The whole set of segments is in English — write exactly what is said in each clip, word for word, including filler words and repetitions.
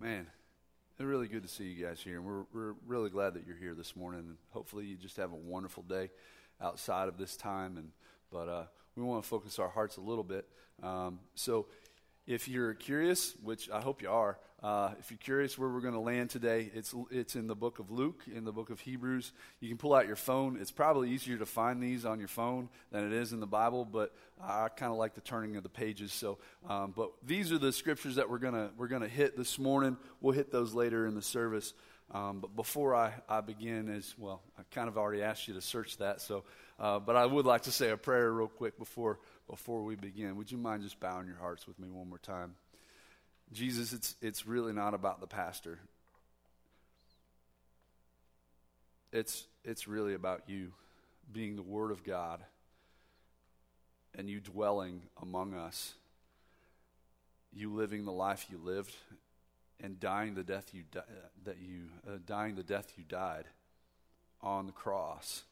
Man, it's really good to see you guys here. And we're, we're really glad that you're here this morning. And hopefully you just have a wonderful day outside of this time. And But uh, we want to focus our hearts a little bit. Um, so if you're curious, which I hope you are, uh, if you're curious where we're going to land today, it's it's in the book of Luke, in the book of Hebrews. You can pull out your phone. It's probably easier to find these on your phone than it is in the Bible, but I kind of like the turning of the pages. So, um, but these are the scriptures that we're gonna we're gonna hit this morning. We'll hit those later in the service. Um, but before I, I begin, as well, I kind of already asked you to search that. So, uh, but I would like to say a prayer real quick before before we begin. Would you mind just bowing your hearts with me one more time? Jesus, it's it's really not about the pastor. It's it's really about you being the Word of God and you dwelling among us. You living the life you lived. And dying the death you di- that you uh, dying the death you died on the cross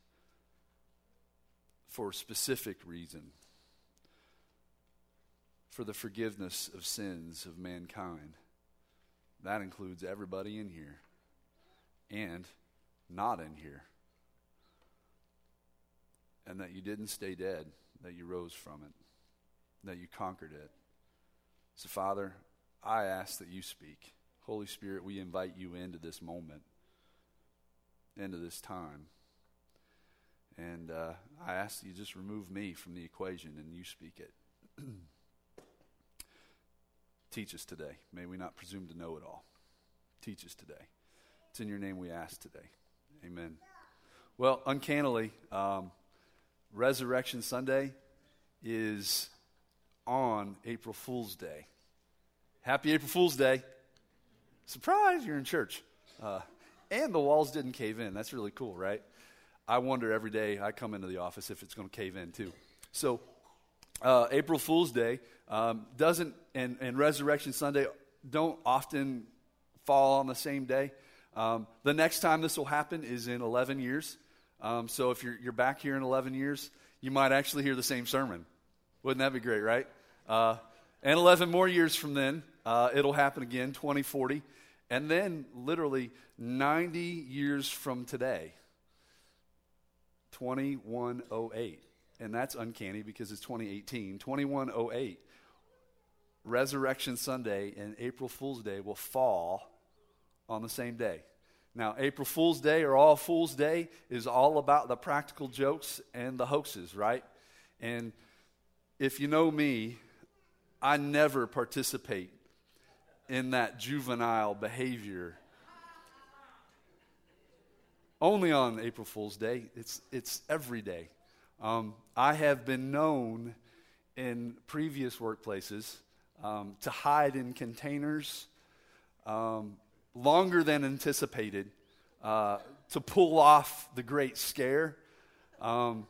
for a specific reason, for the forgiveness of sins of mankind. That includes everybody in here and not in here, and that you didn't stay dead, that you rose from it, that you conquered it. So, Father, I ask that you speak. Holy Spirit, we invite you into this moment, into this time. And uh, I ask that you just remove me from the equation and you speak it. Teach us today. May we not presume to know it all. Teach us today. It's in your name we ask today. Amen. Well, uncannily, um, Resurrection Sunday is on April Fool's Day. Happy April Fool's Day. Surprise, you're in church. Uh, and the walls didn't cave in. That's really cool, right? I wonder every day I come into the office if it's going to cave in too. So uh, April Fool's Day um, doesn't, and, and Resurrection Sunday don't often fall on the same day. Um, the next time this will happen is in eleven years. Um, so if you're, you're back here in eleven years, you might actually hear the same sermon. Wouldn't that be great, right? Uh, and eleven more years from then. Uh, it'll happen again, twenty forty, and then literally ninety years from today, twenty-one oh eight, and that's uncanny because it's twenty eighteen, twenty-one oh eight, Resurrection Sunday and April Fool's Day will fall on the same day. Now, April Fool's Day or All Fool's Day is all about the practical jokes and the hoaxes, right? And if you know me, I never participate in that juvenile behavior. Only on April Fool's Day. It's it's every day. Um, I have been known in previous workplaces um, to hide in containers um, longer than anticipated uh, to pull off the great scare. Um,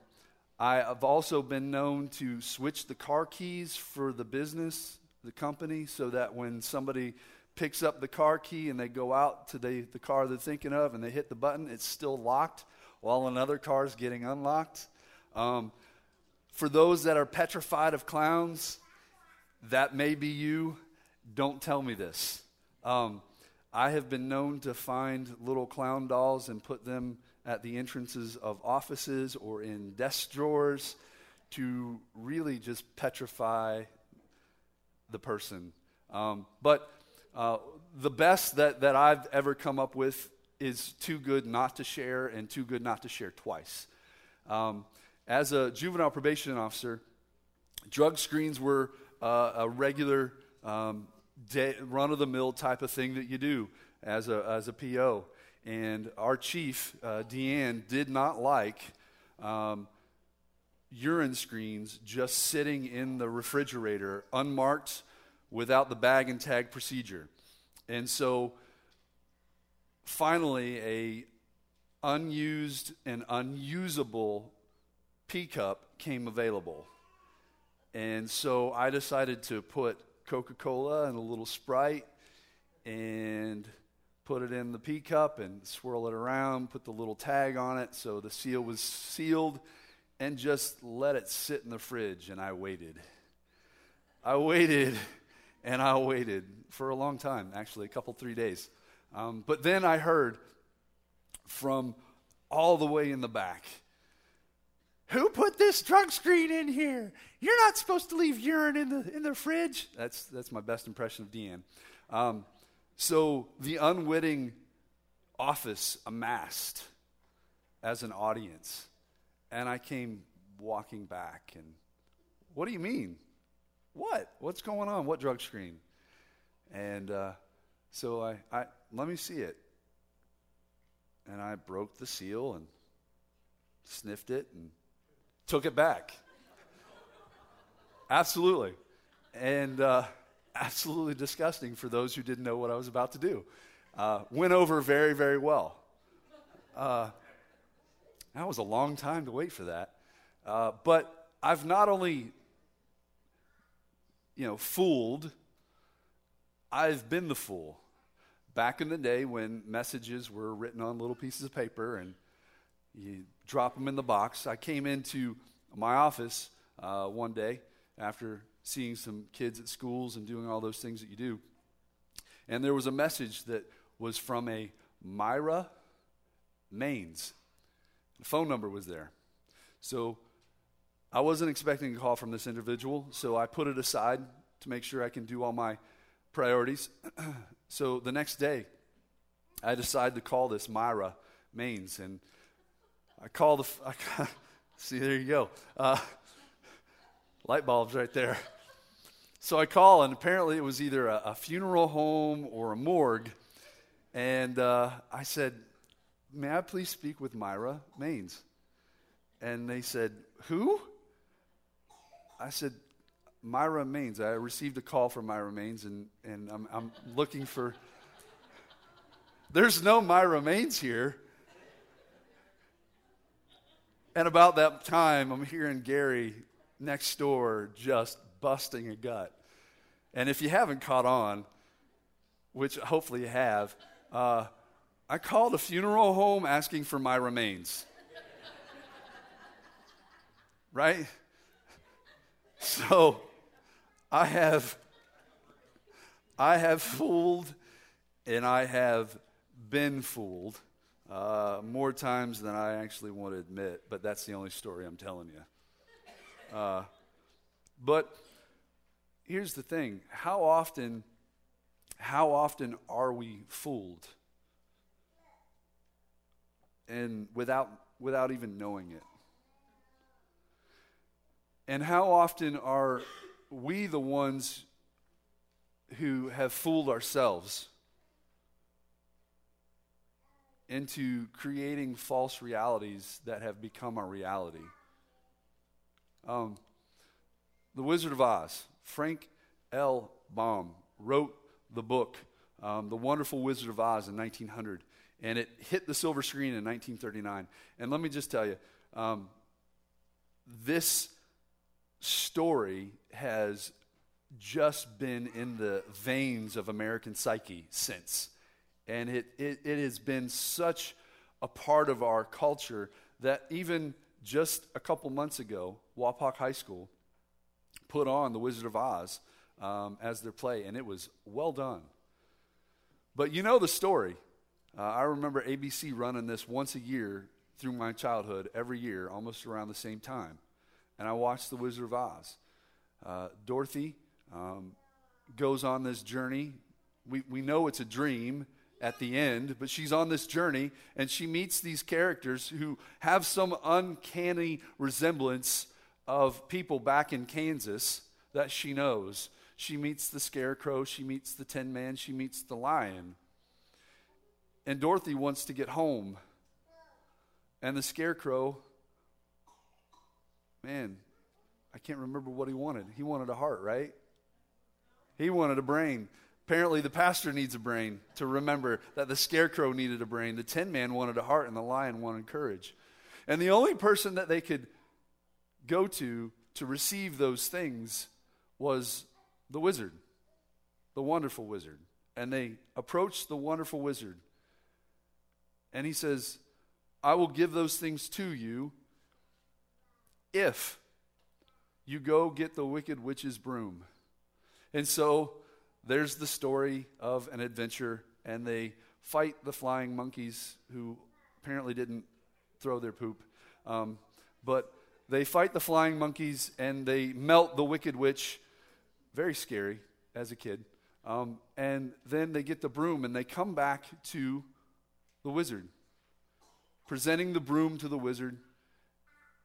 I have also been known to switch the car keys for the business, the company, so that when somebody picks up the car key and they go out to the, the car they're thinking of and they hit the button, it's still locked while another car is getting unlocked. Um, for those that are petrified of clowns, that may be you. Don't tell me this. Um, I have been known to find little clown dolls and put them at the entrances of offices or in desk drawers to really just petrify the person. Um, but uh, the best that, that I've ever come up with is too good not to share and too good not to share twice. Um, as a juvenile probation officer, drug screens were uh, a regular um, day, run-of-the-mill type of thing that you do as a as a P O. And our chief, uh, Deanne, did not like um, urine screens just sitting in the refrigerator, unmarked, without the bag and tag procedure. And so, finally, a unused and unusable pee cup came available. And so I decided to put Coca-Cola and a little Sprite and put it in the pee cup and swirl it around, put the little tag on it so the seal was sealed, and just let it sit in the fridge. And I waited. I waited And I waited for a long time, actually, a couple, three days. Um, but then I heard from all the way in the back, "Who put this drug screen in here? You're not supposed to leave urine in the in the fridge." That's that's my best impression of Deanne. Um, so the unwitting office amassed as an audience, and I came walking back. And what do you mean? What? What's going on? What drug screen? And uh, so I, I let me see it. And I broke the seal and sniffed it and took it back. Absolutely. And uh, absolutely disgusting for those who didn't know what I was about to do. Uh, went over very, very well. Uh, that was a long time to wait for that. Uh, but I've not only, you know, fooled, I've been the fool. Back in the day when messages were written on little pieces of paper and you drop them in the box. I came into my office uh, one day after seeing some kids at schools and doing all those things that you do, and there was a message that was from a Myra Maines. The phone number was there. So I wasn't expecting a call from this individual, so I put it aside to make sure I can do all my priorities. So the next day, I decide to call this Myra Maines, and I call the, I, see, there you go. Uh, light bulbs right there. So I call, and apparently it was either a, a funeral home or a morgue. And uh, I said, "May I please speak with Myra Maines?" And they said, "Who?" I said, "Myra Maines. I received a call from Myra Maines, and, and I'm, I'm looking for, there's no Myra Maines here." And about that time, I'm hearing Gary next door just busting a gut. And if you haven't caught on, which hopefully you have, uh, I called a funeral home asking for my remains. Right? So I have, I have fooled, and I have been fooled. Uh, more times than I actually want to admit, but that's the only story I'm telling you. Uh, but here's the thing. How often, how often are we fooled? And without, without even knowing it. And how often are we the ones who have fooled ourselves into creating false realities that have become our reality? Um, the Wizard of Oz, Frank L. Baum, wrote the book, um, The Wonderful Wizard of Oz, in nineteen hundred, and it hit the silver screen in nineteen thirty-nine. And let me just tell you, um, this story has just been in the veins of American psyche since. And it, it, it has been such a part of our culture that even just a couple months ago, Wapak High School put on The Wizard of Oz um, as their play, and it was well done. But you know the story. Uh, I remember A B C running this once a year through my childhood, every year, almost around the same time. And I watched The Wizard of Oz. Uh, Dorothy um, goes on this journey. We we know it's a dream at the end, but she's on this journey, and she meets these characters who have some uncanny resemblance of people back in Kansas that she knows. She meets the Scarecrow, she meets the Tin Man, she meets the Lion. And Dorothy wants to get home. And the Scarecrow, man, I can't remember what he wanted. He wanted a heart, right? He wanted a brain. Apparently the pastor needs a brain to remember that the Scarecrow needed a brain. The Tin Man wanted a heart, and the Lion wanted courage. And the only person that they could go to to receive those things was the wizard, the wonderful wizard. And they approached the wonderful wizard. And he says, "I will give those things to you if you go get the wicked witch's broom." And so there's the story of an adventure, and they fight the flying monkeys who apparently didn't throw their poop. Um, but they fight the flying monkeys, and they melt the Wicked Witch. Very scary as a kid. Um, and then they get the broom, and they come back to the wizard, presenting the broom to the wizard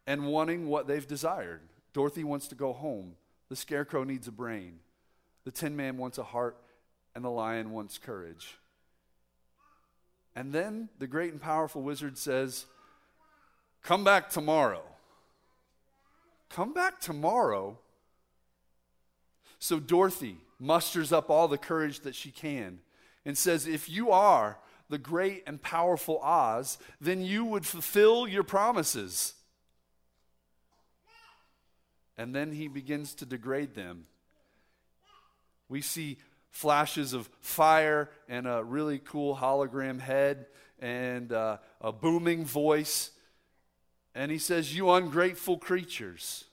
and wanting what they've desired. Dorothy wants to go home. The Scarecrow needs a brain. The Tin Man wants a heart, and the Lion wants courage. And then the great and powerful wizard says, come back tomorrow. Come back tomorrow? So Dorothy musters up all the courage that she can and says, if you are the great and powerful Oz, then you would fulfill your promises. And then he begins to degrade them. We see flashes of fire and a really cool hologram head and uh, a booming voice. And he says, you ungrateful creatures.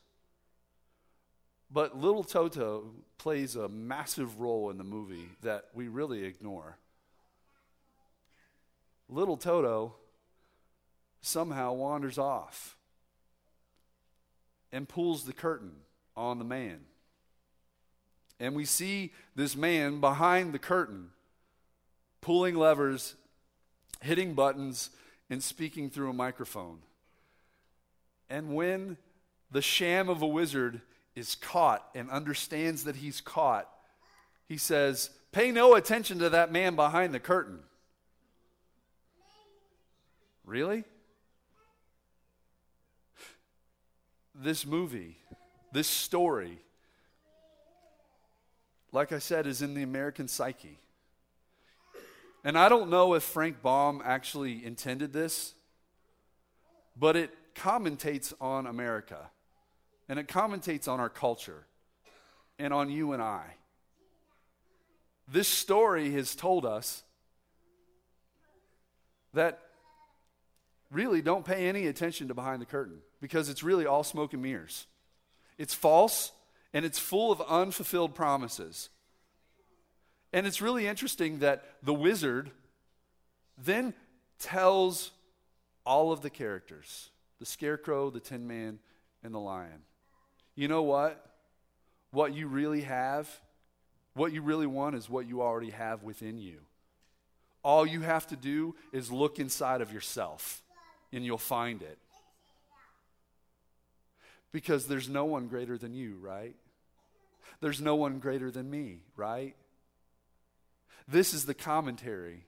But Little Toto plays a massive role in the movie that we really ignore. Little Toto somehow wanders off and pulls the curtain on the man. And we see this man behind the curtain pulling levers, hitting buttons, and speaking through a microphone. And when the sham of a wizard is caught and understands that he's caught, he says, pay no attention to that man behind the curtain. Really? This movie, this story, like I said, is in the American psyche. And I don't know if Frank Baum actually intended this, but it commentates on America. And it commentates on our culture and on you and I. This story has told us that really don't pay any attention to behind the curtain, because it's really all smoke and mirrors. It's false, and it's full of unfulfilled promises. And it's really interesting that the wizard then tells all of the characters, the Scarecrow, the Tin Man, and the Lion, you know what? What you really have, what you really want is what you already have within you. All you have to do is look inside of yourself, and you'll find it. Because there's no one greater than you, right? There's no one greater than me, right? This is the commentary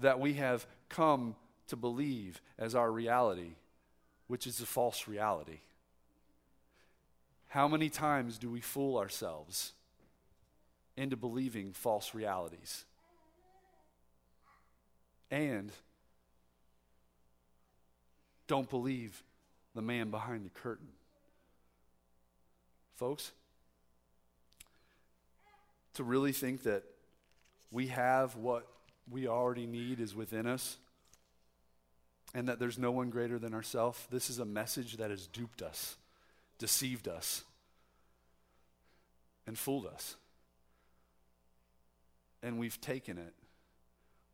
that we have come to believe as our reality, which is a false reality. How many times do we fool ourselves into believing false realities? And don't believe the man behind the curtain. Folks, to really think that we have what we already need is within us, and that there's no one greater than ourselves, this is a message that has duped us, deceived us, and fooled us. And we've taken it.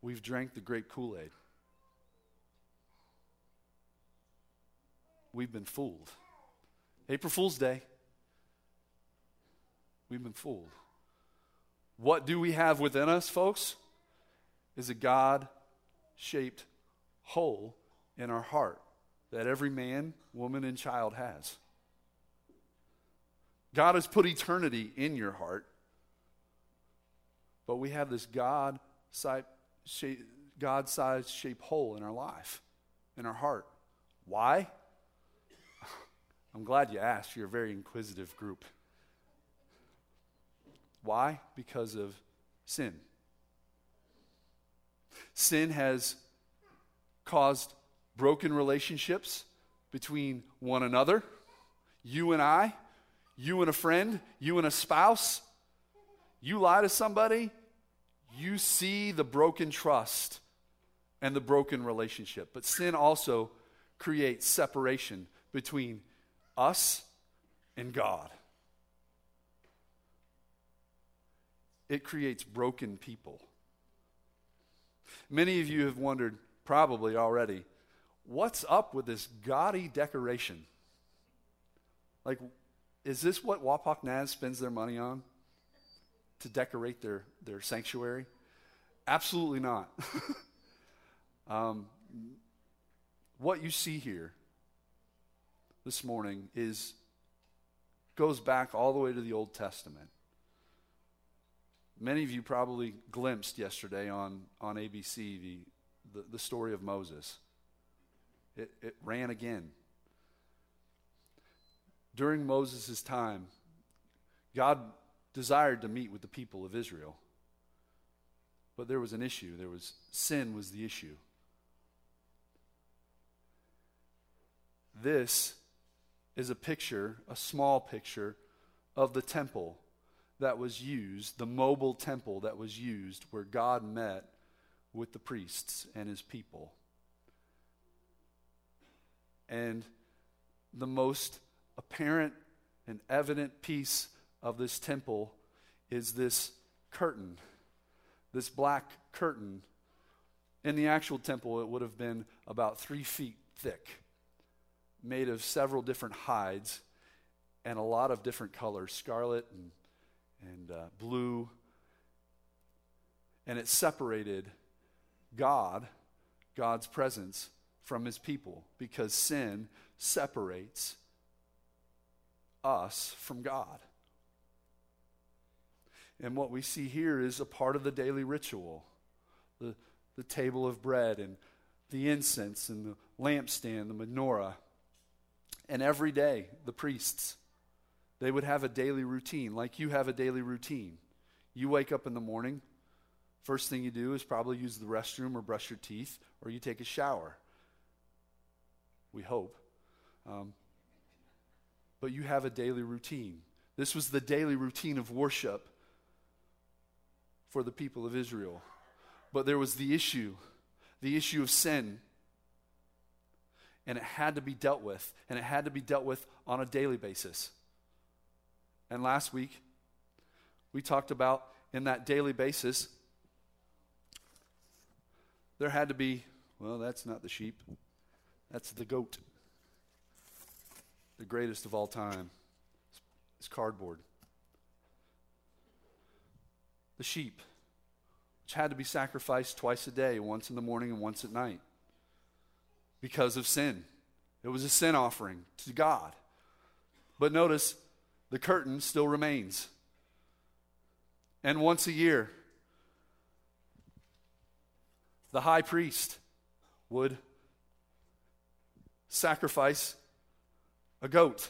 We've drank the grape Kool-Aid. We've been fooled. April Fool's Day. We've been fooled. What do we have within us, folks? Is a God-shaped hole in our heart that every man, woman, and child has. God has put eternity in your heart, but we have this God-sized shape, God-sized shape hole in our life, in our heart. Why? I'm glad you asked. You're a very inquisitive group. Why? Because of sin. Sin has caused broken relationships between one another, you and I, you and a friend, you and a spouse. You lie to somebody, you see the broken trust and the broken relationship. But sin also creates separation between us and God. it creates broken people. Many of you have wondered, probably already, what's up with this gaudy decoration? Like, is this what Wapak Naz spends their money on? To decorate their, their sanctuary? Absolutely not. um, what you see here this morning is goes back all the way to the Old Testament. Many of you probably glimpsed yesterday on, on A B C the, the, the story of Moses. It, it ran again. During Moses' time, God desired to meet with the people of Israel. But there was an issue. There was sin was the issue. This is a picture, a small picture, of the temple that was used, the mobile temple that was used where God met with the priests and his people. And the most apparent and evident piece of this temple is this curtain, this black curtain. In the actual temple, it would have been about three feet thick, made of several different hides and a lot of different colors, scarlet and and uh, blue, and it separated God, God's presence, from his people, because sin separates us from God. And what we see here is a part of the daily ritual, the, the table of bread and the incense and the lampstand, the menorah. And every day, the priests, they would have a daily routine, like you have a daily routine. You wake up in the morning, first thing you do is probably use the restroom or brush your teeth, or you take a shower. We hope. Um, but you have a daily routine. This was the daily routine of worship for the people of Israel. But there was the issue, the issue of sin. And it had to be dealt with, and it had to be dealt with on a daily basis. And last week, we talked about in that daily basis, there had to be, well, that's not the sheep. That's the goat. The greatest of all time is cardboard. The sheep, which had to be sacrificed twice a day, once in the morning and once at night, because of sin. It was a sin offering to God. But notice, the curtain still remains. And once a year, the high priest would sacrifice a goat.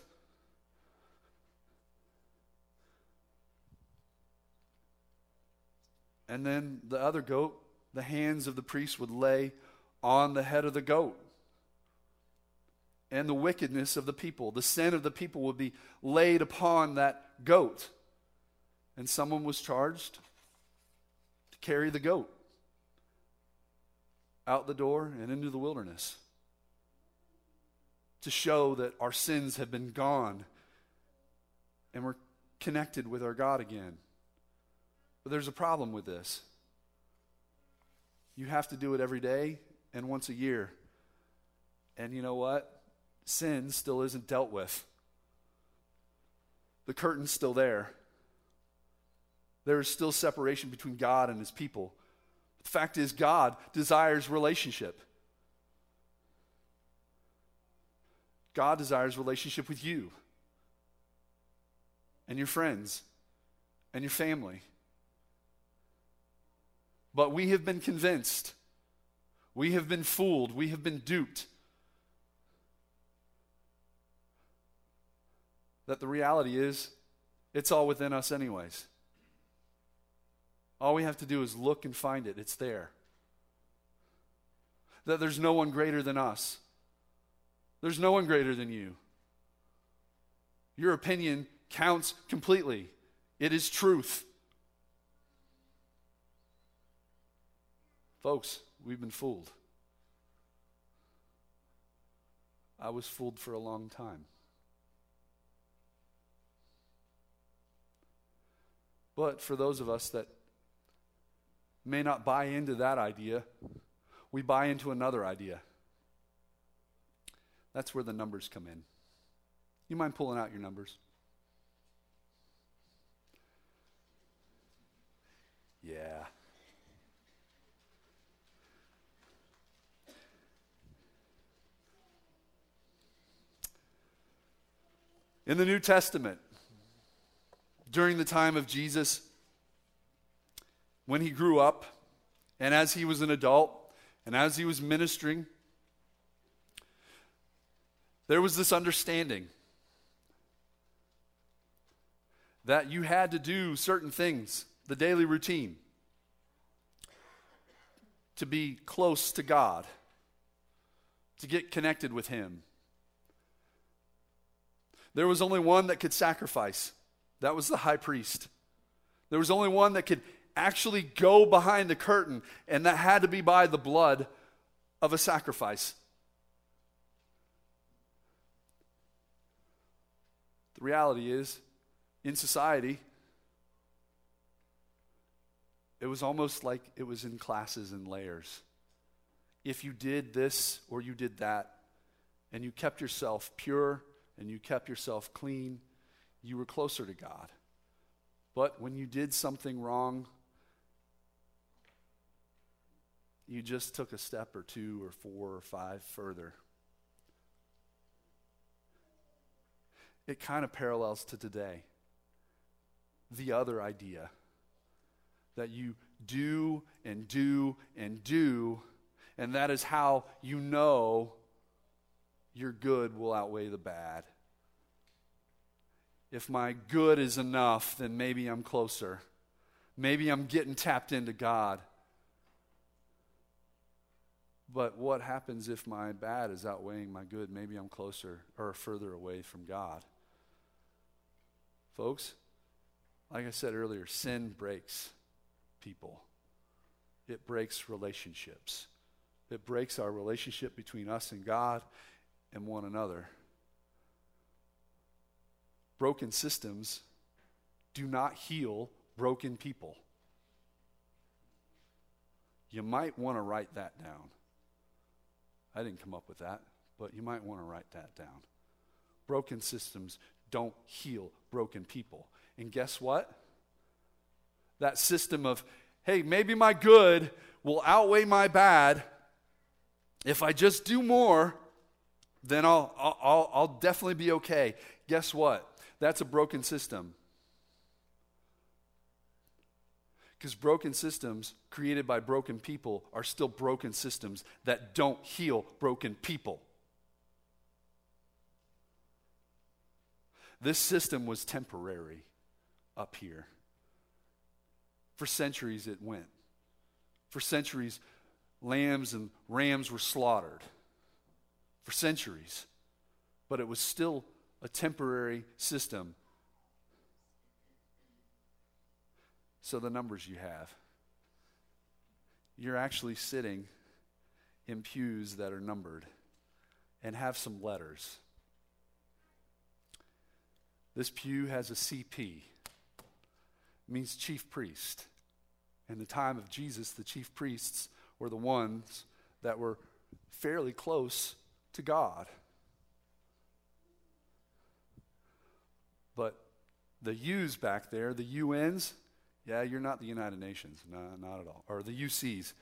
And then the other goat, the hands of the priest would lay on the head of the goat. And the wickedness of the people, the sin of the people, would be laid upon that goat. And someone was charged to carry the goat out the door and into the wilderness to show that our sins have been gone and we're connected with our God again. But there's a problem with this. You have to do it every day and once a year. And you know what? Sin still isn't dealt with. The curtain's still there. There is still separation between God and his people. The fact is, God desires relationship. God desires relationship with you and your friends and your family. But we have been convinced. We have been fooled. We have been duped. That the reality is, it's all within us anyways. All we have to do is look and find it. It's there. That there's no one greater than us. There's no one greater than you. Your opinion counts completely. It is truth. Folks, we've been fooled. I was fooled for a long time. But for those of us that may not buy into that idea, we buy into another idea. That's where the numbers come in. You mind pulling out your numbers? Yeah. In the New Testament, during the time of Jesus, when he grew up, and as he was an adult, and as he was ministering, there was this understanding that you had to do certain things, the daily routine, to be close to God, to get connected with him. There was only one that could sacrifice. That was the high priest. There was only one that could actually go behind the curtain, and that had to be by the blood of a sacrifice. The reality is, in society, it was almost like it was in classes and layers. If you did this or you did that, and you kept yourself pure and you kept yourself clean, you were closer to God. But when you did something wrong, you just took a step or two or four or five further. It kind of parallels to today. The other idea that you do and do and do, and that is how you know your good will outweigh the bad. If my good is enough, then maybe I'm closer. Maybe I'm getting tapped into God. But what happens if my bad is outweighing my good? Maybe I'm closer or further away from God. Folks, like I said earlier, sin breaks people. It breaks relationships. It breaks our relationship between us and God and one another. Broken systems do not heal broken people. You might want to write that down. I didn't come up with that, but you might want to write that down. Broken systems don't heal broken people. And guess what? That system of, hey, maybe my good will outweigh my bad. If I just do more, then I'll I'll I'll definitely be okay. Guess what? That's a broken system. Because broken systems created by broken people are still broken systems that don't heal broken people. This system was temporary up here. For centuries it went. For centuries, lambs and rams were slaughtered. For centuries. But it was still a temporary system. So the numbers you have, you're actually sitting in pews that are numbered and have some letters. This pew has a C P. It means chief priest. In the time of Jesus, the chief priests were the ones that were fairly close to God. But the U's back there, the U N's, yeah, you're not the United Nations. No, not at all. Or the U C's.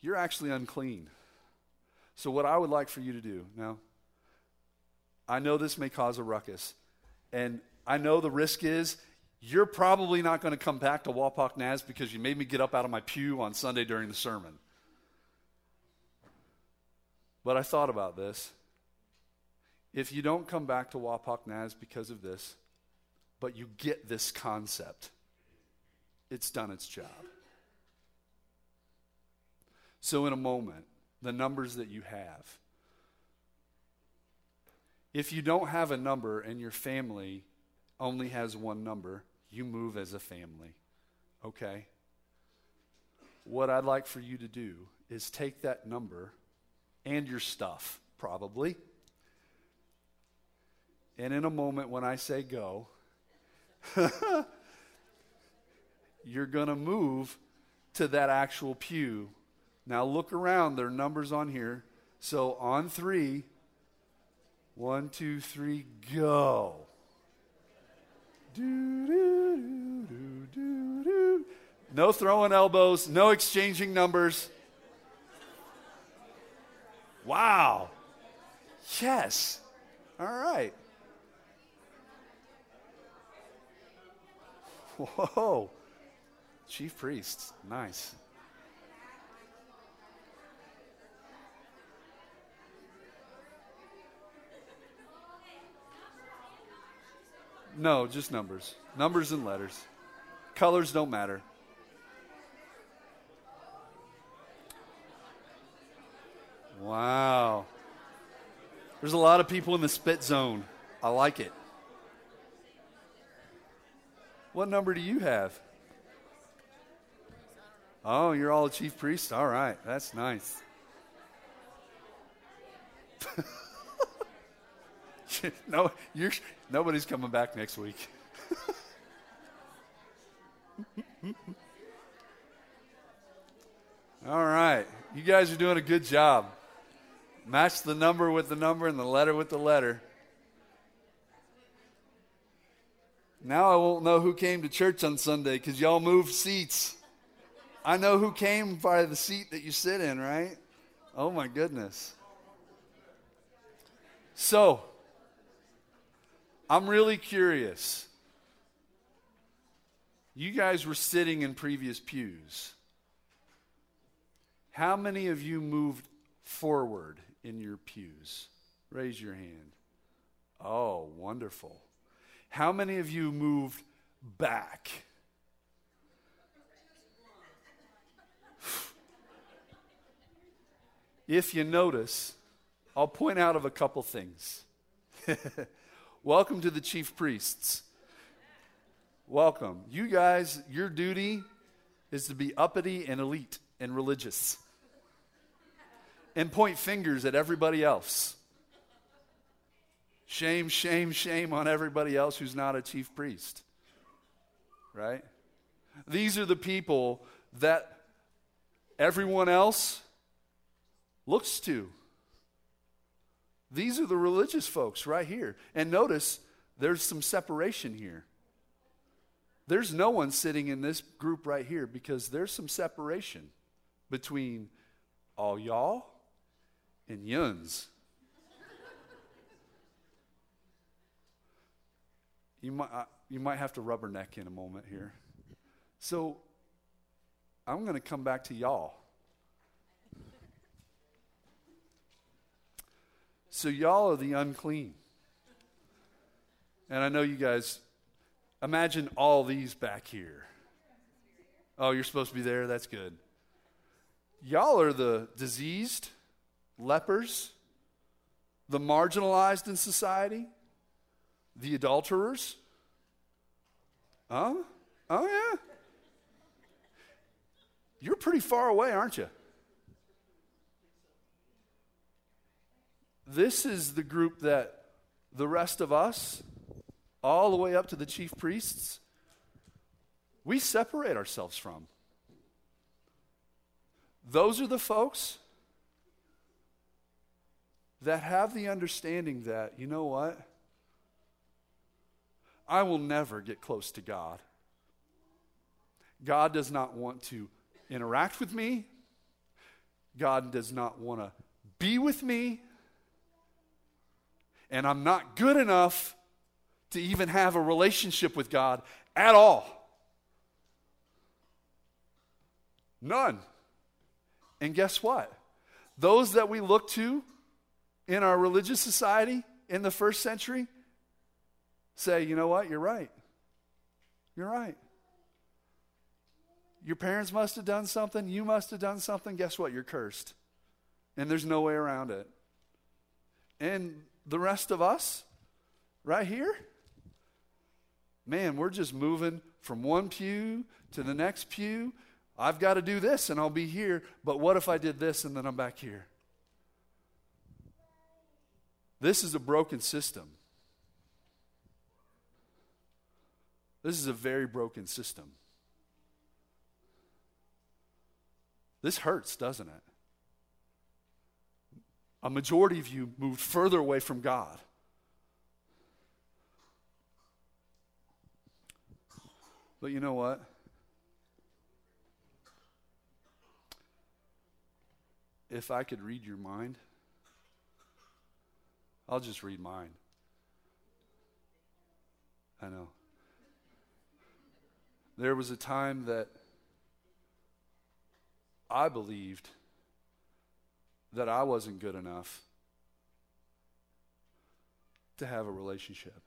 You're actually unclean. So what I would like for you to do, now, I know this may cause a ruckus, and I know the risk is you're probably not going to come back to Wapak Naz because you made me get up out of my pew on Sunday during the sermon. But I thought about this. If you don't come back to Wapak Naz because of this, but you get this concept, it's done its job. So in a moment, the numbers that you have. If you don't have a number and your family only has one number, you move as a family, okay? What I'd like for you to do is take that number and your stuff, probably, and in a moment when I say go, you're going to move to that actual pew. Now look around. There are numbers on here. So on three, one, two, three, go. Do, do, do, do, do, do. No throwing elbows. No exchanging numbers. Wow. Yes. All right. Whoa. Chief priests. Nice. No, just numbers. Numbers and letters. Colors don't matter. Wow. There's a lot of people in the spit zone. I like it. What number do you have? Oh, you're all chief priests? All right. That's nice. No, you're, nobody's coming back next week. All right. You guys are doing a good job. Match the number with the number and the letter with the letter. Now I won't know who came to church on Sunday because y'all moved seats. I know who came by the seat that you sit in, right? Oh, my goodness. So, I'm really curious. You guys were sitting in previous pews. How many of you moved forward in your pews? Raise your hand. Oh, wonderful. How many of you moved back? If you notice, I'll point out of a couple things. Welcome to the chief priests. Welcome. You guys, your duty is to be uppity and elite and religious and point fingers at everybody else. Shame, shame, shame on everybody else who's not a chief priest, right? These are the people that everyone else looks to. These are the religious folks right here. And notice there's some separation here. There's no one sitting in this group right here because there's some separation between all y'all and yuns. You might, you might have to rubberneck in a moment here. So I'm going to come back to y'all. So y'all are the unclean. And I know you guys, imagine all these back here. Oh, you're supposed to be there? That's good. Y'all are the diseased, lepers, the marginalized in society. The adulterers? Huh? Oh, yeah. You're pretty far away, aren't you? This is the group that the rest of us, all the way up to the chief priests, we separate ourselves from. Those are the folks that have the understanding that, you know what? I will never get close to God. God does not want to interact with me. God does not want to be with me. And I'm not good enough to even have a relationship with God at all. None. And guess what? Those that we look to in our religious society in the first century, say, you know what, you're right. You're right. Your parents must have done something. You must have done something. Guess what? You're cursed. And there's no way around it. And the rest of us, right here, man, we're just moving from one pew to the next pew. I've got to do this and I'll be here. But what if I did this and then I'm back here? This is a broken system. This is a very broken system. This hurts, doesn't it? A majority of you moved further away from God. But you know what? If I could read your mind, I'll just read mine. I know. There was a time that I believed that I wasn't good enough to have a relationship.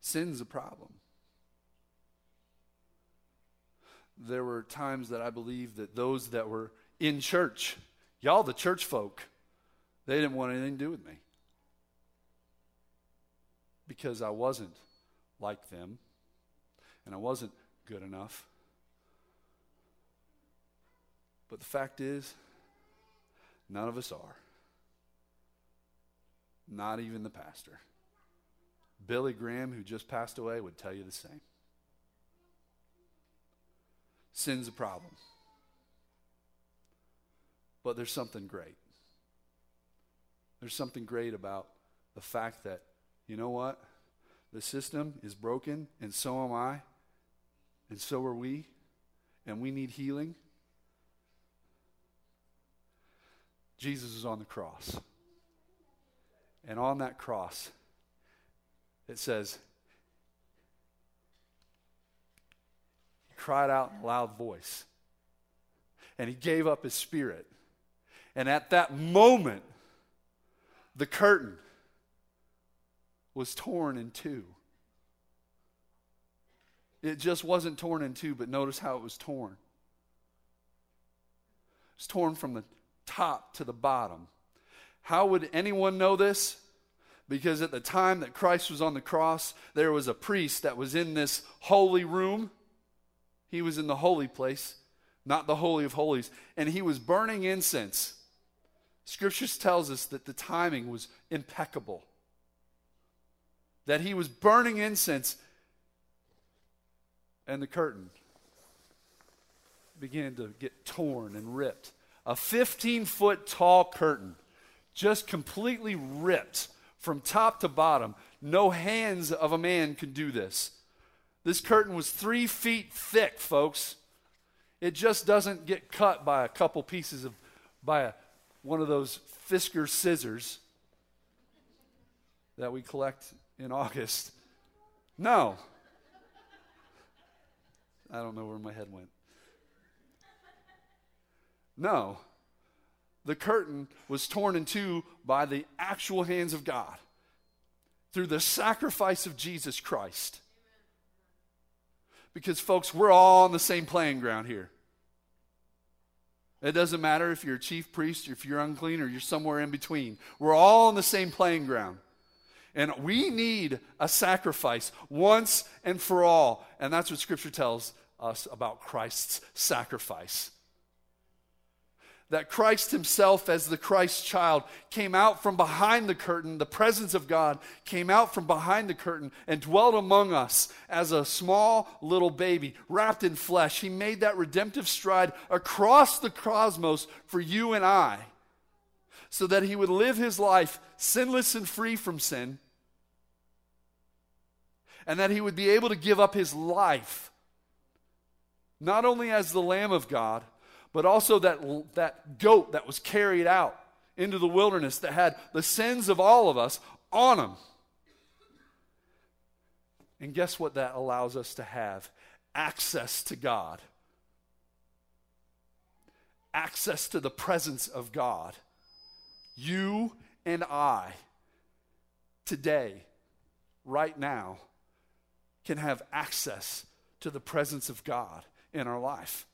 Sin's a problem. There were times that I believed that those that were in church, y'all the church folk, they didn't want anything to do with me because I wasn't like them and I wasn't good enough. But the fact is, none of us are. Not even the pastor. Billy Graham, who just passed away, would tell you the same. Sin's a problem. But there's something great. There's something great about the fact that, you know what? The system is broken, and so am I, and so are we, and we need healing. Jesus is on the cross. And on that cross, it says, he cried out in a loud voice. And he gave up his spirit. And at that moment, the curtain was torn in two. It just wasn't torn in two, but notice how it was torn. It was torn from the top to the bottom. How would anyone know this? Because at the time that Christ was on the cross, there was a priest that was in this holy room. He was in the holy place, not the Holy of Holies, and he was burning incense. Scriptures tells us that the timing was impeccable, that he was burning incense, and the curtain began to get torn and ripped. A fifteen-foot tall curtain, just completely ripped from top to bottom. No hands of a man could do this. This curtain was three feet thick, folks. It just doesn't get cut by a couple pieces of, by a, one of those Fisker scissors that we collect in August. No. I don't know where my head went. No, the curtain was torn in two by the actual hands of God through the sacrifice of Jesus Christ. Because, folks, we're all on the same playing ground here. It doesn't matter if you're a chief priest, or if you're unclean, or you're somewhere in between. We're all on the same playing ground. And we need a sacrifice once and for all. And that's what Scripture tells us about Christ's sacrifice. That Christ himself, as the Christ child, came out from behind the curtain. The presence of God came out from behind the curtain and dwelt among us as a small little baby wrapped in flesh. He made that redemptive stride across the cosmos for you and I so that he would live his life sinless and free from sin, and that he would be able to give up his life not only as the Lamb of God, but also that, that goat that was carried out into the wilderness that had the sins of all of us on him. And guess what that allows us to have? Access to God. Access to the presence of God. You and I, today, right now, can have access to the presence of God in our life.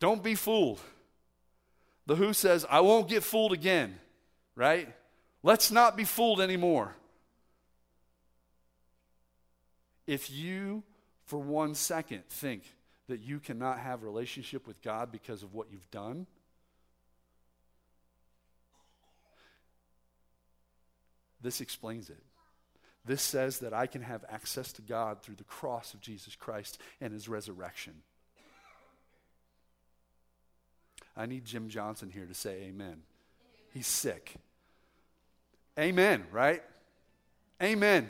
Don't be fooled. The W H O says, I won't get fooled again, right? Let's not be fooled anymore. If you, for one second, think that you cannot have a relationship with God because of what you've done, this explains it. This says that I can have access to God through the cross of Jesus Christ and his resurrection. I need Jim Johnson here to say amen. He's sick. Amen, right? Amen.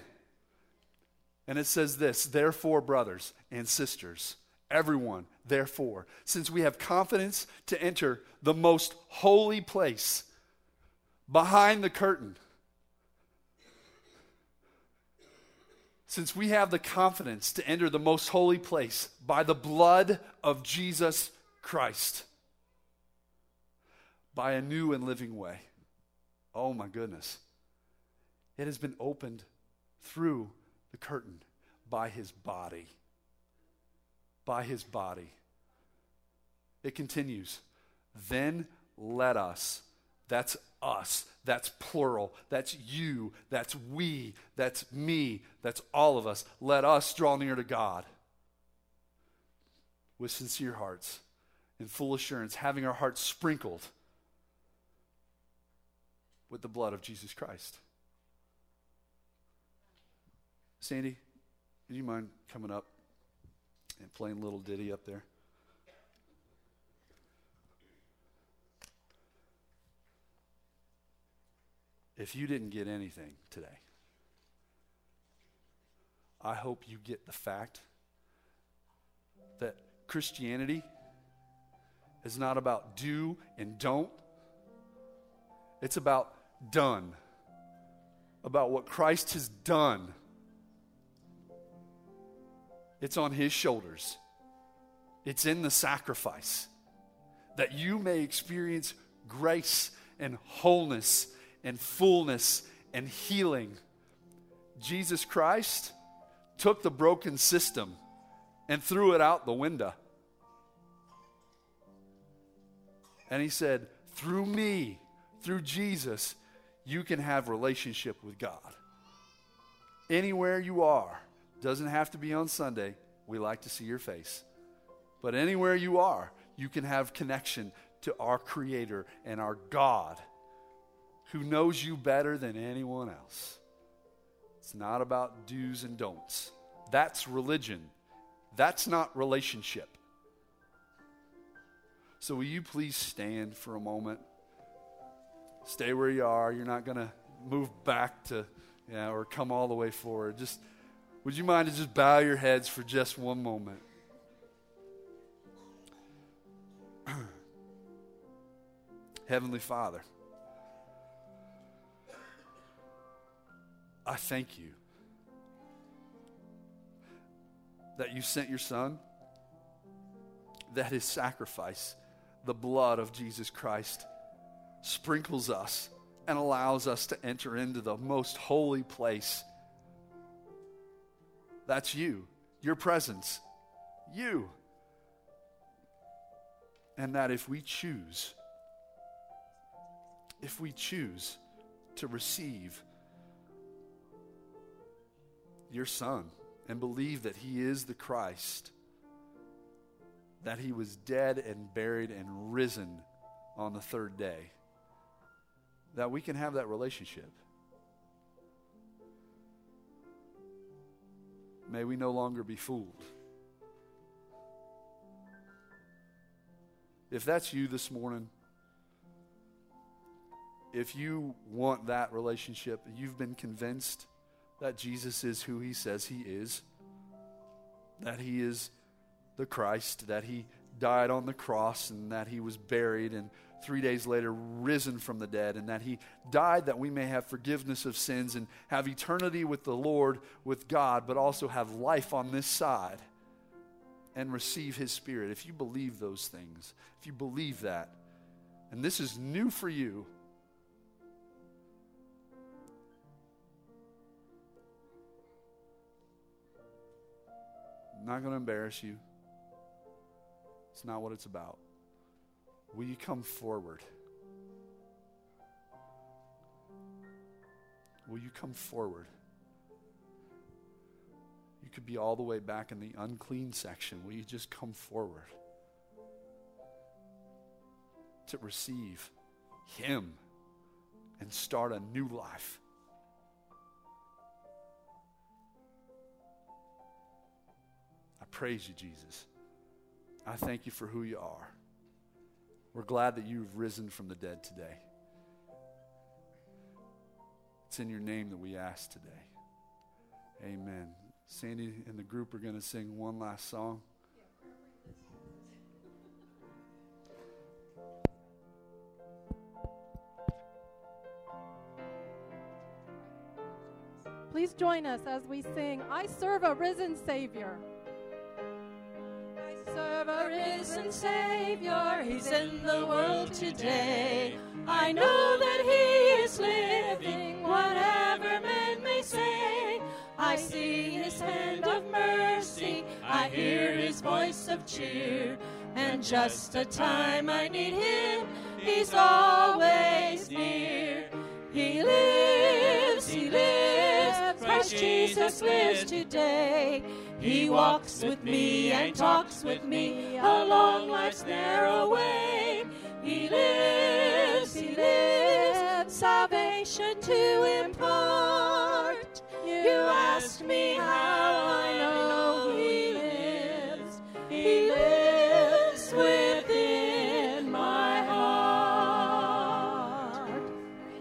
And it says this, therefore, brothers and sisters, everyone, therefore, since we have confidence to enter the most holy place behind the curtain, since we have the confidence to enter the most holy place by the blood of Jesus Christ, by a new and living way. Oh my goodness. It has been opened through the curtain by his body. By his body. It continues. Then let us. That's us. That's plural. That's you. That's we. That's me. That's all of us. Let us draw near to God with sincere hearts and full assurance, having our hearts sprinkled with the blood of Jesus Christ. Sandy, do you mind coming up and playing a little ditty up there? If you didn't get anything today, I hope you get the fact that Christianity is not about do and don't. It's about done, about what Christ has done. It's on his shoulders. It's in the sacrifice that you may experience grace and wholeness and fullness and healing. Jesus Christ took the broken system and threw it out the window. And he said, through me, through Jesus, you can have relationship with God. Anywhere you are, doesn't have to be on Sunday. We like to see your face. But anywhere you are, you can have connection to our Creator and our God, who knows you better than anyone else. It's not about do's and don'ts. That's religion. That's not relationship. So will you please stand for a moment? Stay where you are. You're not going to move back to, you know, or come all the way forward. Just, would you mind to just bow your heads for just one moment? Heavenly Father, I thank you that you sent your son, that his sacrifice, the blood of Jesus Christ, sprinkles us and allows us to enter into the most holy place. That's you, your presence, you. And that if we choose, if we choose to receive your son and believe that he is the Christ, that he was dead and buried and risen on the third day, that we can have that relationship. May we no longer be fooled. If that's you this morning, if you want that relationship, you've been convinced that Jesus is who he says he is, that he is the Christ, that he died on the cross and that he was buried and three days later risen from the dead, and that he died that we may have forgiveness of sins and have eternity with the Lord, with God, but also have life on this side and receive his Spirit. If you believe those things, if you believe that, and this is new for you, I'm not going to embarrass you. It's not what it's about. Will you come forward? Will you come forward? You could be all the way back in the unclean section. Will you just come forward to receive him and start a new life? I praise you, Jesus. I thank you for who you are. We're glad that you've risen from the dead today. It's in your name that we ask today. Amen. Sandy and the group are going to sing one last song. Please join us as we sing, I Serve a Risen Savior. I serve a risen Savior, he's in the world today. I know that he is living, whatever men may say. I see his hand of mercy, I hear his voice of cheer. And just the time I need him, he's always near. He lives, he lives, Christ Jesus lives today. He walks with me and talks with me along life's narrow way. He lives, he lives, salvation to impart. You ask me how I know he lives. He lives within my heart.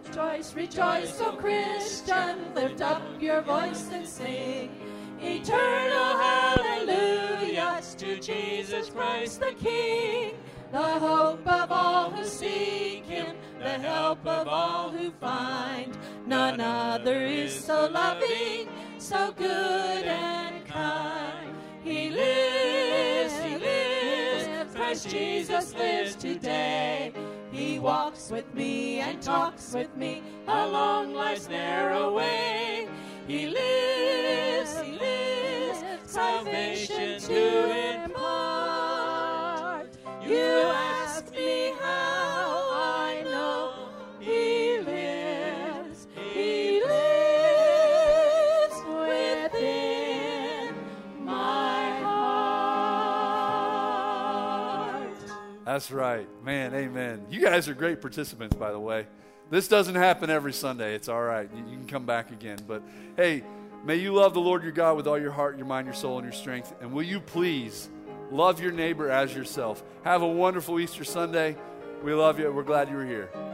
Rejoice, rejoice, O Christian, lift up your voice and sing. Eternal hallelujahs to Jesus Christ the King, the hope of all who seek him, the help of all who find. None other is so loving, so good and kind. He lives, he lives, Christ Jesus lives today. He walks with me and talks with me along life's narrow way. He lives, he lives, salvation to impart. You ask me how I know he lives. He lives within my heart. That's right. Man, amen. You guys are great participants, by the way. This doesn't happen every Sunday. It's all right. You can come back again. But, hey, may you love the Lord your God with all your heart, your mind, your soul, and your strength. And will you please love your neighbor as yourself. Have a wonderful Easter Sunday. We love you. We're glad you were here.